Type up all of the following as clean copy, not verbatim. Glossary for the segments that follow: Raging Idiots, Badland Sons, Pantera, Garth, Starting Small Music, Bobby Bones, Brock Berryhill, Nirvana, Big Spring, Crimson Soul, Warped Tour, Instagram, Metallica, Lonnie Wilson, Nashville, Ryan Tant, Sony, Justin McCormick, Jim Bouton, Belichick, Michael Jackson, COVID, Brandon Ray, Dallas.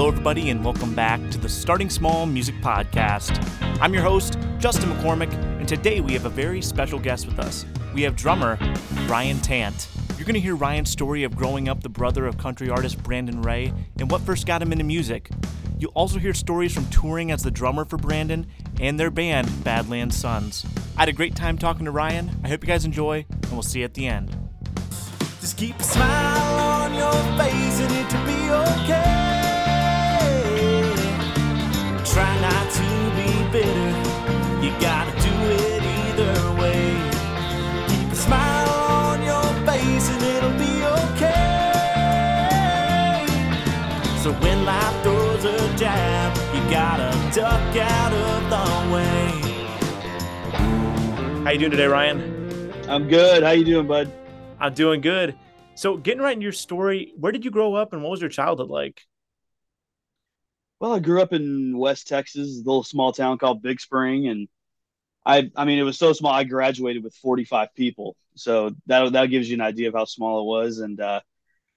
Hello, everybody, and welcome back to the Starting Small Music Podcast. I'm your host, Justin McCormick, and today we have a very special guest with us. We have drummer Ryan Tant. You're going to hear Ryan's story of growing up the brother of country artist Brandon Ray and what first got him into music. You'll also hear stories from touring as the drummer for Brandon and their band, Badland Sons. I had a great time talking to Ryan. I hope you guys enjoy, and we'll see you at the end. Just keep a smile on your face and it'll be okay. Try not to be bitter, you gotta do it either way. Keep a smile on your face and it'll be okay. So when life throws a jab, you gotta duck out of the way. How you doing today, Ryan? I'm good. How you doing, bud? I'm doing good. So getting right into your story, where did you grow up and what was your childhood like? Well, I grew up in West Texas, a little small town called Big Spring, and I mean, it was so small. I graduated with 45 people, so that gives you an idea of how small it was. And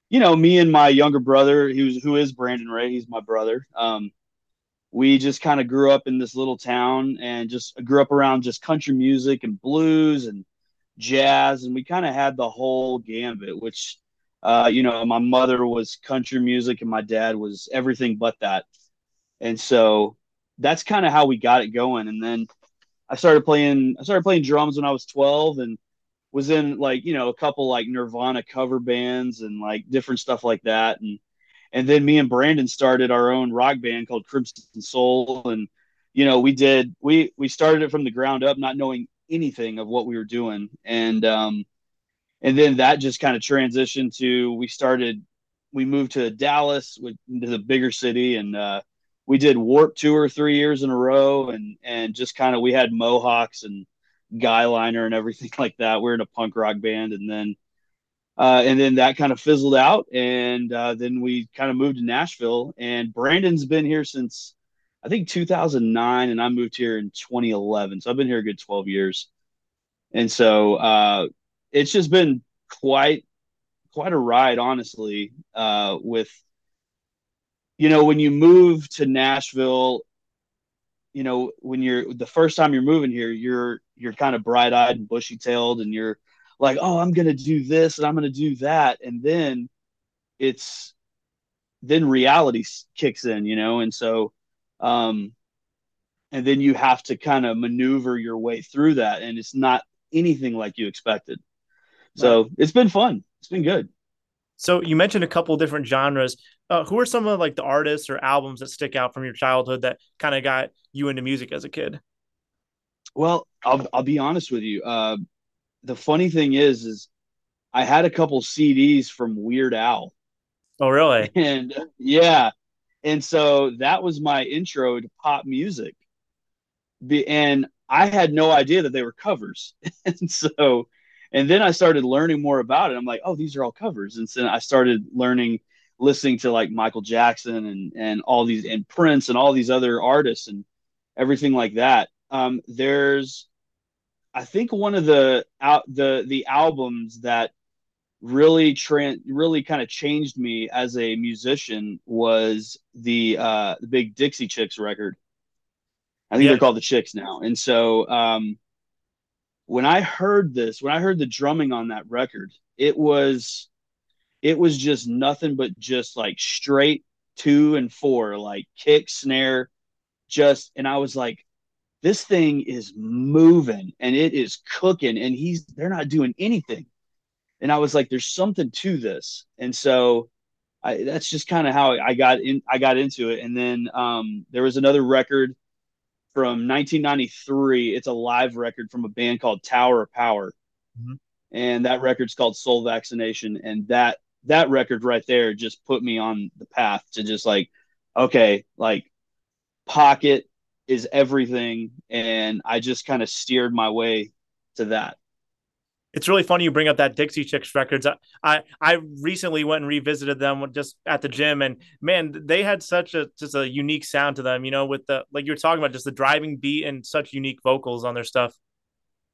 you know, me and my younger brother, who is Brandon Ray, he's my brother. We just kind of grew up in this little town and just grew up around just country music and blues and jazz, and we kind of had the whole gambit, which you know, my mother was country music and my dad was everything but that. And so that's kind of how we got it going. And then I started playing drums when I was 12 and was in, like, you know, a couple like Nirvana cover bands and like different stuff like that. And then me and Brandon started our own rock band called Crimson Soul. And, you know, we started it from the ground up, not knowing anything of what we were doing. And then that just kind of transitioned to, we moved to Dallas, to the bigger city, and, we did Warped Tour 3 years in a row, and just kind of, we had mohawks and guyliner and everything like that. We were in a punk rock band, and then that kind of fizzled out, and then we kind of moved to Nashville. And Brandon's been here since I think 2009, and I moved here in 2011, so I've been here a good 12 years. And so it's just been quite a ride, honestly, with. You know, when you move to Nashville, you know, when you're the first time you're moving here, you're kind of bright-eyed and bushy-tailed, and you're like, oh, I'm going to do this and I'm going to do that. And then then reality kicks in, you know? And so, and then you have to kind of maneuver your way through that, and it's not anything like you expected. So it's been fun. It's been good. So you mentioned a couple of different genres. Who are some of like the artists or albums that stick out from your childhood that kind of got you into music as a kid? Well, I'll be honest with you. The funny thing is I had a couple CDs from Weird Al. Oh, really? And yeah. And so that was my intro to pop music. And I had no idea that they were covers. And then I started learning more about it. I'm like, oh, these are all covers. And so I started listening to like Michael Jackson and all these, and Prince and all these other artists and everything like that. I think one of the albums that really kind of changed me as a musician was the Big Dixie Chicks record. I think they're called the Chicks now. And so, when I heard the drumming on that record, it was just nothing but just like straight 2 and 4, like kick, snare, and I was like, this thing is moving and it is cooking, and they're not doing anything. And I was like, there's something to this. And so that's just kind of how I got into it. And then there was another record from 1993, it's a live record from a band called Tower of Power, mm-hmm. and that record's called Soul Vaccination. And that record right there just put me on the path to just like, okay, like pocket is everything, and I just kind of steered my way to that. It's really funny you bring up that Dixie Chicks records. I recently went and revisited them just at the gym, and man, they had such a unique sound to them, you know, with the, like you were talking about, just the driving beat and such unique vocals on their stuff.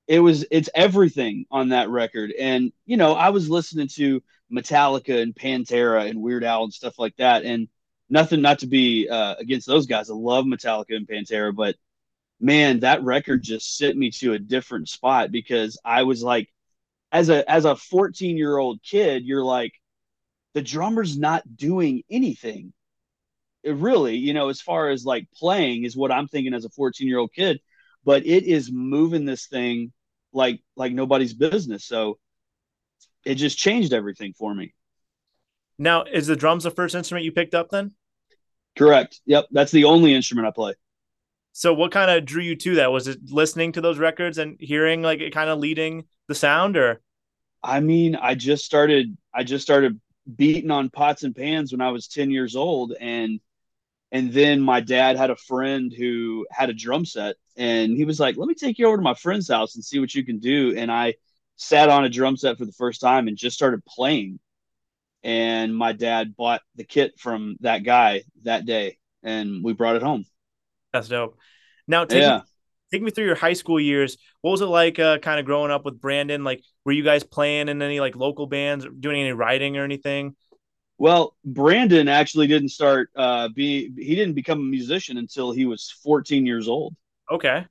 It's everything on that record. And, you know, I was listening to Metallica and Pantera and Weird Al and stuff like that. And nothing not to be against those guys. I love Metallica and Pantera, but man, that record just sent me to a different spot, because I was like, as a 14-year-old kid, you're like, the drummer's not doing anything. It really, you know, as far as like playing is what I'm thinking as a 14-year-old kid, but it is moving this thing like nobody's business. So it just changed everything for me. Now, is the drums the first instrument you picked up then? Correct. Yep. That's the only instrument I play. So what kind of drew you to that? Was it listening to those records and hearing like it kind of leading the sound, or? I mean, I just started beating on pots and pans when I was 10 years old. And then my dad had a friend who had a drum set, and he was like, let me take you over to my friend's house and see what you can do. And I sat on a drum set for the first time and just started playing. And my dad bought the kit from that guy that day, and we brought it home. That's dope. Now, take me through your high school years. What was it like kind of growing up with Brandon? Like, were you guys playing in any like local bands, doing any writing or anything? Well, Brandon actually didn't start he didn't become a musician until he was 14 years old. Okay.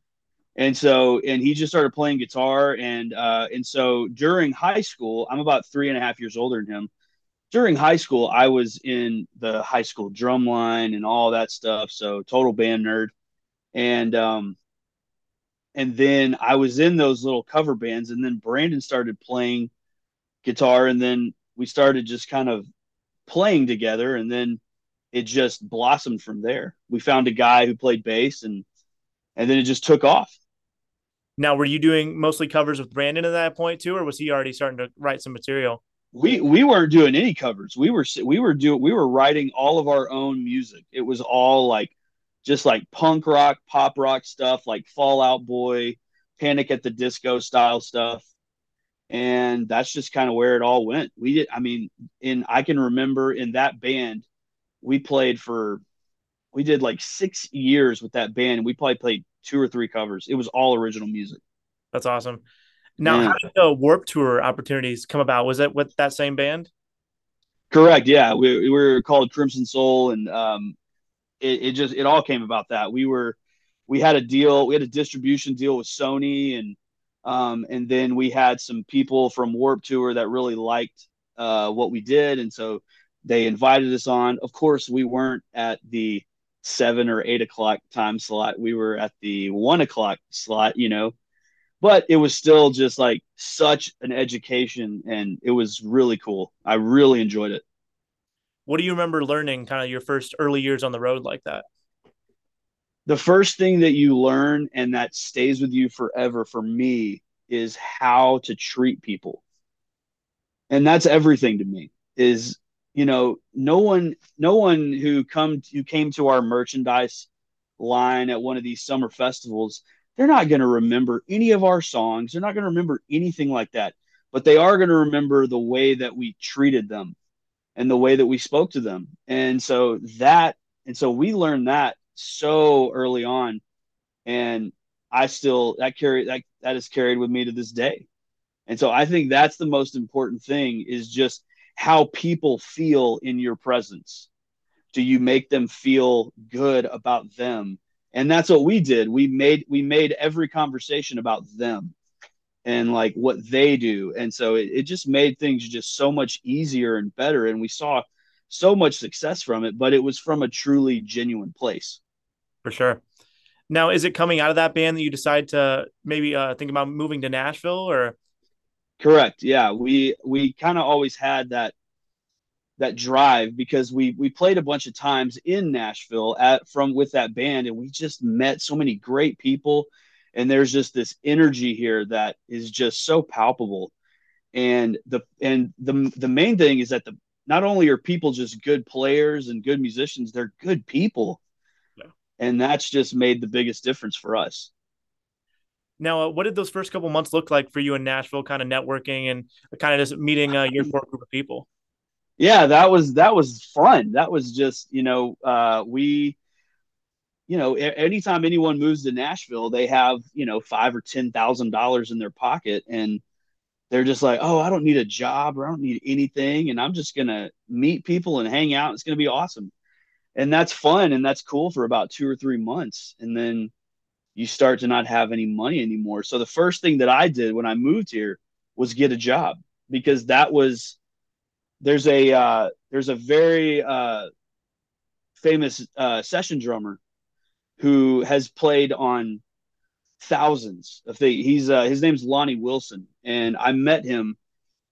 And he just started playing guitar. And so during high school, I'm about 3.5 years older than him. During high school, I was in the high school drum line and all that stuff. So total band nerd. And then I was in those little cover bands, and then Brandon started playing guitar, and then we started just kind of playing together, and then it just blossomed from there. We found a guy who played bass, and then it just took off. Now, were you doing mostly covers with Brandon at that point too, or was he already starting to write some material? We weren't doing any covers. We were writing all of our own music. It was all like just like punk rock, pop rock stuff, like Fall Out Boy, Panic at the Disco style stuff. And that's just kind of where it all went. I can remember in that band, we did like 6 years with that band, and we probably played 2 or 3 covers. It was all original music. That's awesome. Now, how did the Warped Tour opportunities come about? Was it with that same band? Correct. Yeah. We were called Crimson Soul, and it all came about that. We had a distribution deal with Sony, and then we had some people from Warped Tour that really liked what we did, and so they invited us on. Of course, we weren't at the 7 or 8 o'clock time slot. We were at the 1 o'clock slot, you know, but it was still just like such an education, and it was really cool. I really enjoyed it. What do you remember learning kind of your first early years on the road like that? The first thing that you learn and that stays with you forever for me is how to treat people. And that's everything to me is, you know, no one who came to our merchandise line at one of these summer festivals, they're not going to remember any of our songs. They're not going to remember anything like that, but they are going to remember the way that we treated them and the way that we spoke to them. And so we learned that so early on, and that is carried with me to this day. And so I think that's the most important thing is just how people feel in your presence. Do you make them feel good about them? And that's what we did. We made every conversation about them and like what they do. And so it just made things just so much easier and better. And we saw so much success from it, but it was from a truly genuine place. For sure. Now, is it coming out of that band that you decide to maybe think about moving to Nashville or? Correct. Yeah. We kind of always had that drive because we played a bunch of times in Nashville with that band, and we just met so many great people, and there's just this energy here that is just so palpable. And the main thing is that not only are people just good players and good musicians, they're good people. Yeah. And that's just made the biggest difference for us. Now, what did those first couple months look like for you in Nashville, kind of networking and kind of just meeting your core group of people? Yeah, that was fun. That was just, you know, anytime anyone moves to Nashville, they have, you know, $5,000 or $10,000 in their pocket, and they're just like, oh, I don't need a job or I don't need anything, and I'm just going to meet people and hang out. It's going to be awesome. And that's fun and that's cool for about 2 or 3 months. And then you start to not have any money anymore. So the first thing that I did when I moved here was get a job, because that was, there's a very famous session drummer who has played on thousands of things. His name's Lonnie Wilson, and I met him,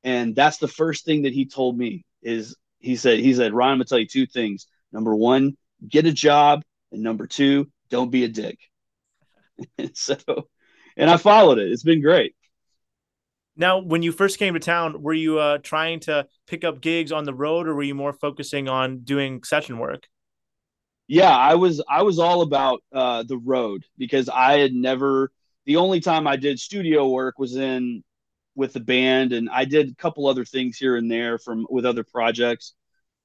and that's the first thing that he told me is he said, Ryan, I'm gonna tell you two things. Number one, get a job, and number two, don't be a dick. And I followed it. It's been great. Now, when you first came to town, were you trying to pick up gigs on the road, or were you more focusing on doing session work? Yeah, I was all about the road, because I had never, the only time I did studio work was with the band, and I did a couple other things here and there with other projects.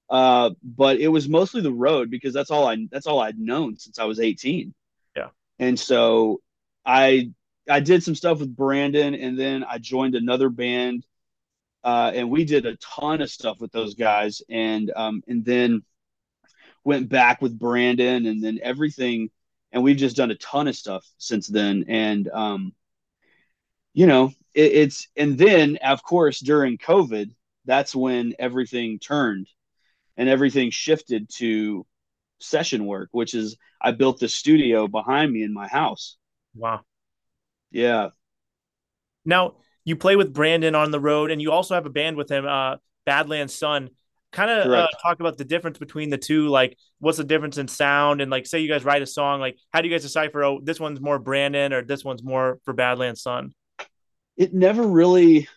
But it was mostly the road, because that's all I'd known since I was 18. Yeah. And so I did some stuff with Brandon, and then I joined another band, and we did a ton of stuff with those guys, and then went back with Brandon, and then everything. And we've just done a ton of stuff since then. And, and then of course, during COVID, that's when everything turned and everything shifted to session work, which is, I built this studio behind me in my house. Wow. Yeah. Now, you play with Brandon on the road, and you also have a band with him, Badland Sons. Kind of talk about the difference between the two. Like, what's the difference in sound? And, like, say you guys write a song, like, how do you guys decipher, oh, this one's more Brandon or this one's more for Badland Sons? It never really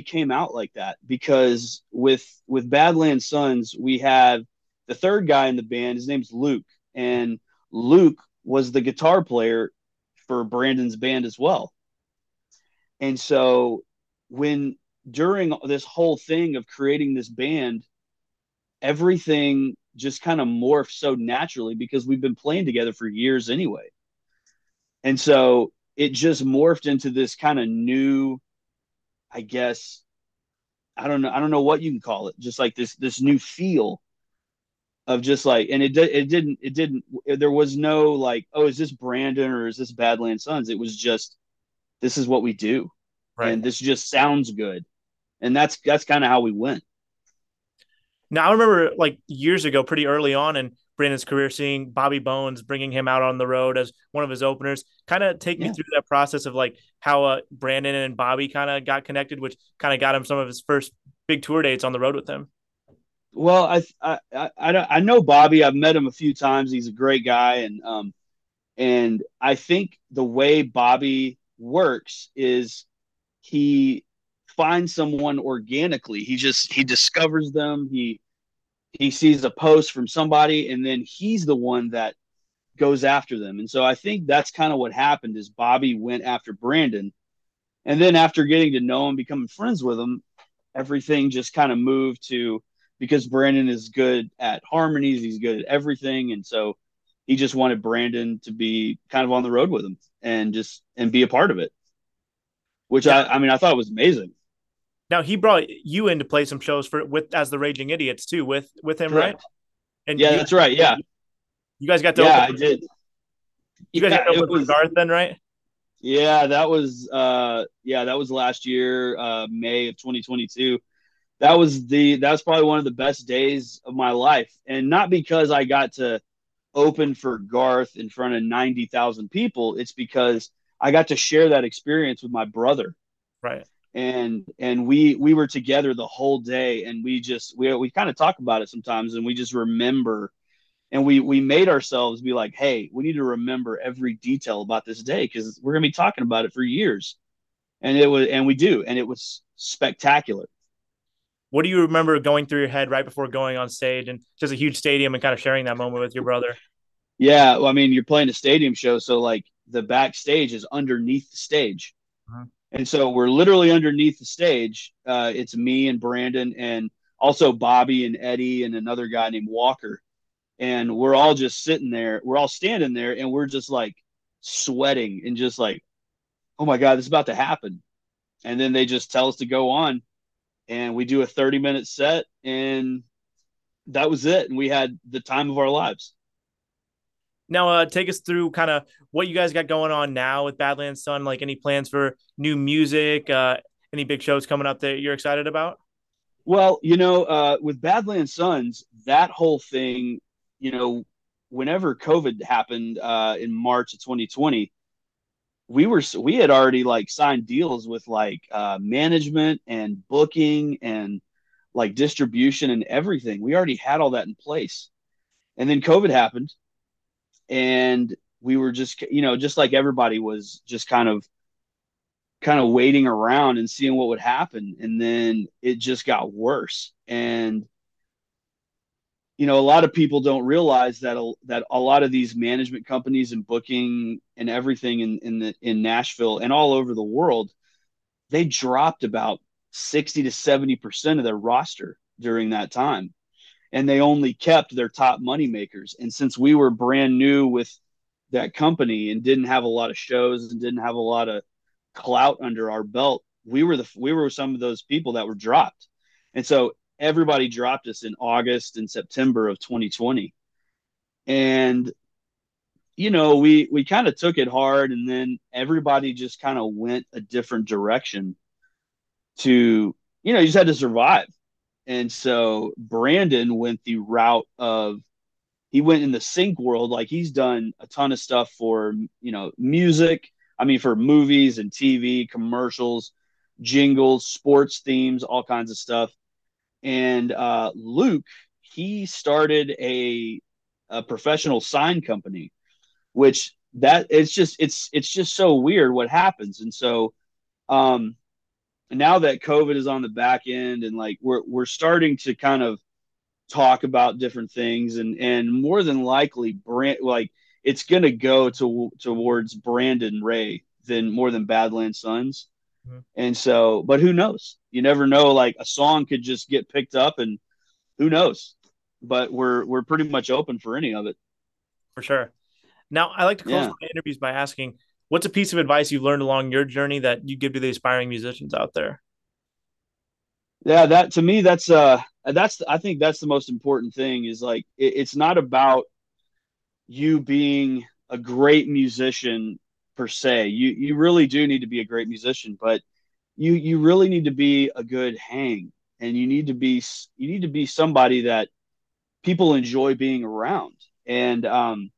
came out like that, because with Badland Sons, we have the third guy in the band. His name's Luke, and Luke was the guitar player for Brandon's band as well. And so during this whole thing of creating this band, everything just kind of morphed so naturally, because we've been playing together for years anyway. And so it just morphed into this kind of new, I guess, I don't know what you can call it. Just like this new feel of just like, and it didn't, there was no like, oh, is this Brandon or is this Badland Sons? It was just, this is what we do. Right. And this just sounds good. And that's kind of how we went. Now, I remember like years ago, pretty early on in Brandon's career, seeing Bobby Bones, bringing him out on the road as one of his openers. Kind of take me through that process of like how Brandon and Bobby kind of got connected, which kind of got him some of his first big tour dates on the road with him. Well, I know Bobby. I've met him a few times. He's a great guy. And I think the way Bobby works is he finds someone organically. He discovers them. He sees a post from somebody, and then he's the one that goes after them. And so I think that's kind of what happened is Bobby went after Brandon. And then after getting to know him, becoming friends with him, everything just kind of moved to, because Brandon is good at harmonies. He's good at everything. And so he just wanted Brandon to be kind of on the road with him and be a part of it. Which I thought was amazing. Now, he brought you in to play some shows as the Raging Idiots too, with him, correct, right? And yeah, that's right. Yeah, you guys got to. Yeah, open. I did. You guys got to open with Garth then, right? Yeah, that was last year, May of 2022. That was probably one of the best days of my life, and not because I got to open for Garth in front of 90,000 people. It's because I got to share that experience with my brother. Right. And we were together the whole day, and we kind of talk about it sometimes, and we just remember, and we made ourselves be like, hey, we need to remember every detail about this day, because we're going to be talking about it for years. And it was spectacular. What do you remember going through your head right before going on stage and just a huge stadium and kind of sharing that moment with your brother? Yeah. Well, I mean, you're playing a stadium show. So like, the backstage is underneath the stage. Uh-huh. And so we're literally underneath the stage. It's me and Brandon and also Bobby and Eddie and another guy named Walker. And we're all just sitting there. We're all standing there, and we're just like sweating and just like, oh my God, this is about to happen. And then they just tell us to go on, and we do a 30-minute set, and that was it. And we had the time of our lives. Now, take us through kind of what you guys got going on now with Badland Sons, like any plans for new music, any big shows coming up that you're excited about? Well, you know, with Badland Sons, that whole thing, you know, whenever COVID happened in March of 2020, we had already like signed deals with like management and booking and like distribution and everything. We already had all that in place. And then COVID happened. And we were just, you know, just like everybody was just kind of waiting around and seeing what would happen. And then it just got worse. And, you know, a lot of people don't realize that a lot of these management companies and booking and everything in Nashville and all over the world, they dropped about 60 to 70% of their roster during that time. And they only kept their top money makers. And since we were brand new with that company and didn't have a lot of shows and didn't have a lot of clout under our belt, we were some of those people that were dropped. And so everybody dropped us in August and September of 2020. And, you know, we kind of took it hard, and then everybody just kind of went a different direction to, you know, you just had to survive. And so Brandon went the route of, he went in the sync world. Like, he's done a ton of stuff for, you know, music. I mean, for movies and TV, commercials, jingles, sports themes, all kinds of stuff. And Luke, he started a professional sign company, which that it's just so weird what happens. And so, now that COVID is on the back end, and like we're starting to kind of talk about different things, and more than likely it's going to go towards Brandon Ray more than Badland Sons. Mm-hmm. And so, but who knows? You never know. Like, a song could just get picked up, and who knows, but we're pretty much open for any of it. For sure. Now, I like to close my interviews by asking, what's a piece of advice you've learned along your journey that you give to the aspiring musicians out there? Yeah, that to me, I think that's the most important thing, is like, it's not about you being a great musician per se. You really do need to be a great musician, but you really need to be a good hang, and you need to be somebody that people enjoy being around. And,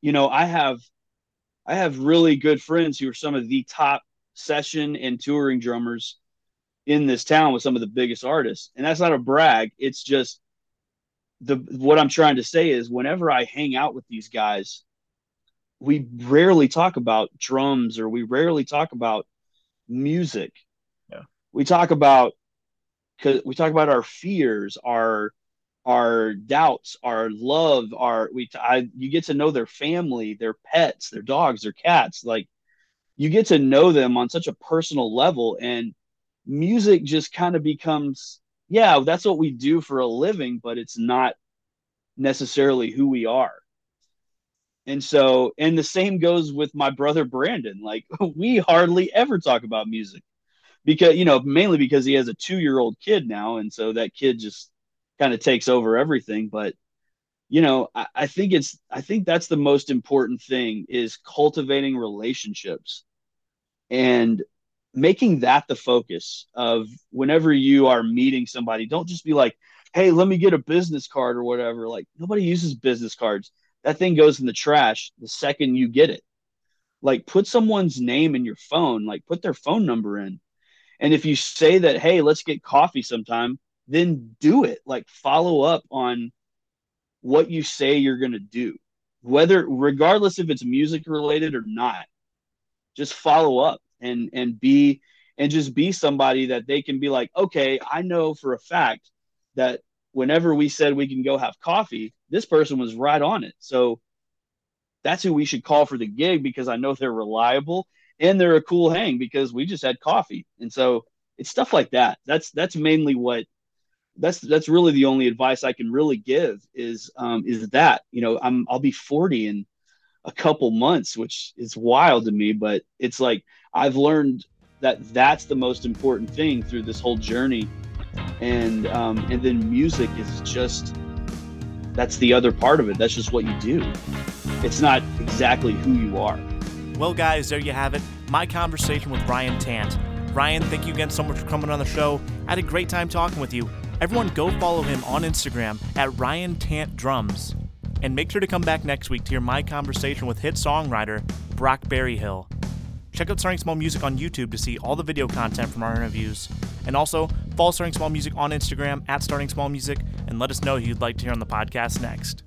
you know, I have really good friends who are some of the top session and touring drummers in this town with some of the biggest artists. And that's not a brag. It's just what I'm trying to say is, whenever I hang out with these guys, we rarely talk about drums, or we rarely talk about music. Yeah. We talk about our fears, our doubts, our love, you get to know their family, their pets, their dogs, their cats. Like, you get to know them on such a personal level, and music just kind of becomes, that's what we do for a living, but it's not necessarily who we are. And so, and the same goes with my brother, Brandon. Like, we hardly ever talk about music because, you know, mainly because he has a 2-year-old kid now. And so that kid just kind of takes over everything. But, you know, I think that's the most important thing, is cultivating relationships and making that the focus of whenever you are meeting somebody. Don't just be like, hey, let me get a business card or whatever. Like, nobody uses business cards. That thing goes in the trash the second you get it. Like, put someone's name in your phone, like put their phone number in. And if you say that, hey, let's get coffee sometime, then do it. Like, follow up on what you say you're going to do, regardless if it's music related or not. Just follow up and just be somebody that they can be like, okay, I know for a fact that whenever we said we can go have coffee, this person was right on it. So that's who we should call for the gig, because I know they're reliable and they're a cool hang because we just had coffee. And so it's stuff like that. That's mainly that's really the only advice I can really give is that, you know, I'll be 40 in a couple months, which is wild to me, but it's like, I've learned that's the most important thing through this whole journey And then music is just, that's the other part of it. That's just what you do. It's not exactly who you are. Well, guys, there you have it. My conversation with Ryan Tant. Ryan, thank you again so much for coming on the show. I had a great time talking with you. Everyone go follow him on Instagram at RyanTantDrums. And make sure to come back next week to hear my conversation with hit songwriter Brock Berryhill. Check out Starting Small Music on YouTube to see all the video content from our interviews. And also, follow Starting Small Music on Instagram at Starting Small Music, and let us know who you'd like to hear on the podcast next.